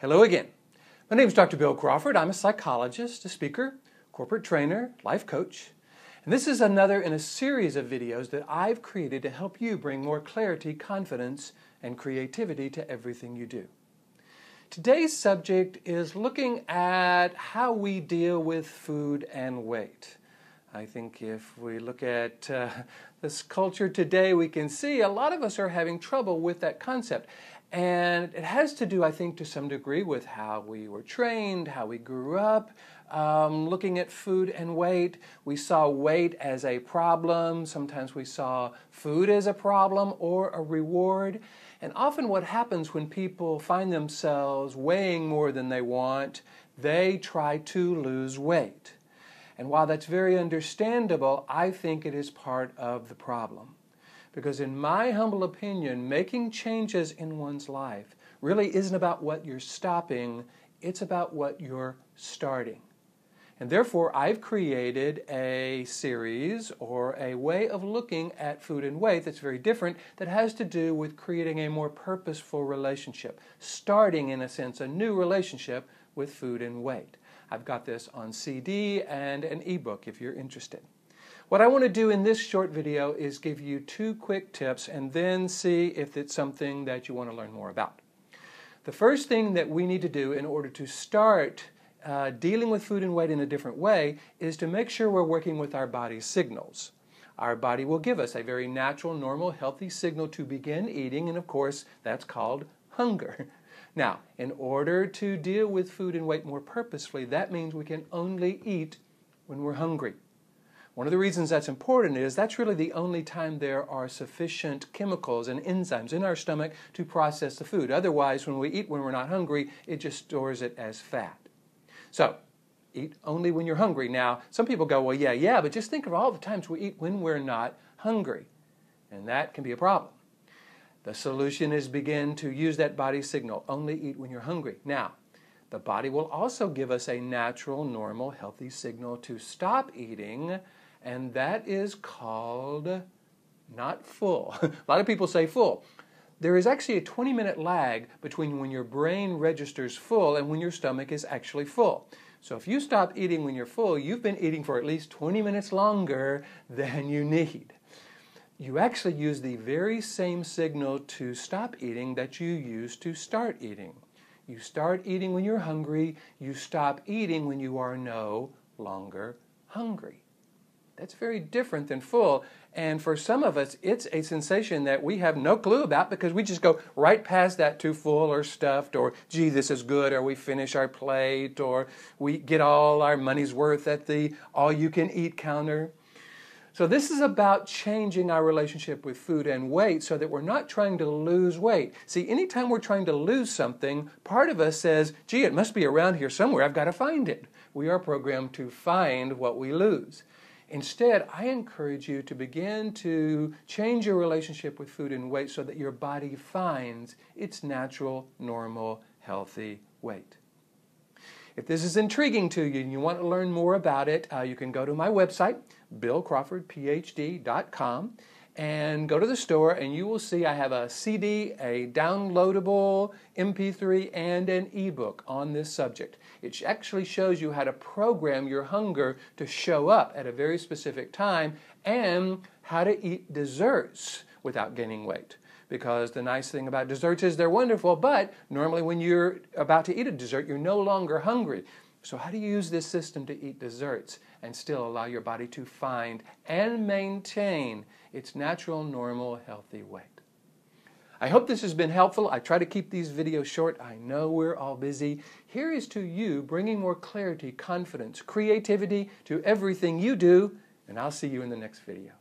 Hello again. My name is Dr. Bill Crawford. I'm a psychologist, a speaker, corporate trainer, life coach. And this is another in a series of videos that I've created to help you bring more clarity, confidence, and creativity to everything you do. Today's subject is looking at how we deal with food and weight. I think if we look at this culture today, we can see a lot of us are having trouble with that concept. And it has to do, I think, to some degree with how we were trained, how we grew up, looking at food and weight. We saw weight as a problem. Sometimes we saw food as a problem or a reward. And often what happens when people find themselves weighing more than they want, they try to lose weight. And while that's very understandable, I think it is part of the problem. Because in my humble opinion, making changes in one's life really isn't about what you're stopping, it's about what you're starting. And therefore, I've created a series or a way of looking at food and weight that's very different, that has to do with creating a more purposeful relationship, starting, in a sense, a new relationship with food and weight. I've got this on CD and an ebook if you're interested. What I want to do in this short video is give you two quick tips and then see if it's something that you want to learn more about. The first thing that we need to do in order to start dealing with food and weight in a different way is to make sure we're working with our body's signals. Our body will give us a very natural, normal, healthy signal to begin eating, and of course that's called hunger. Now, in order to deal with food and weight more purposefully, that means we can only eat when we're hungry. One of the reasons that's important is that's really the only time there are sufficient chemicals and enzymes in our stomach to process the food. Otherwise, when we eat when we're not hungry, it just stores it as fat. So, eat only when you're hungry. Now, some people go, well, yeah, but just think of all the times we eat when we're not hungry. And that can be a problem. The solution is begin to use that body signal. Only eat when you're hungry. Now, the body will also give us a natural, normal, healthy signal to stop eating. And that is called not full. A lot of people say full. There is actually a 20-minute lag between when your brain registers full and when your stomach is actually full. So if you stop eating when you're full, you've been eating for at least 20 minutes longer than you need. You actually use the very same signal to stop eating that you use to start eating. You start eating when you're hungry. You stop eating when you are no longer hungry. That's very different than full, and for some of us, it's a sensation that we have no clue about because we just go right past that to full or stuffed or, gee, this is good, or we finish our plate, or we get all our money's worth at the all-you-can-eat counter. So this is about changing our relationship with food and weight so that we're not trying to lose weight. See, anytime we're trying to lose something, part of us says, gee, it must be around here somewhere, I've got to find it. We are programmed to find what we lose. Instead, I encourage you to begin to change your relationship with food and weight so that your body finds its natural, normal, healthy weight. If this is intriguing to you and you want to learn more about it, you can go to my website, BillCrawfordPhD.com, and go to the store and you will see I have a CD, a downloadable MP3, and an ebook on this subject. It actually shows you how to program your hunger to show up at a very specific time and how to eat desserts without gaining weight. Because the nice thing about desserts is they're wonderful, but normally when you're about to eat a dessert, you're no longer hungry. So how do you use this system to eat desserts and still allow your body to find and maintain its natural, normal, healthy weight? I hope this has been helpful. I try to keep these videos short. I know we're all busy. Here is to you bringing more clarity, confidence, creativity to everything you do, and I'll see you in the next video.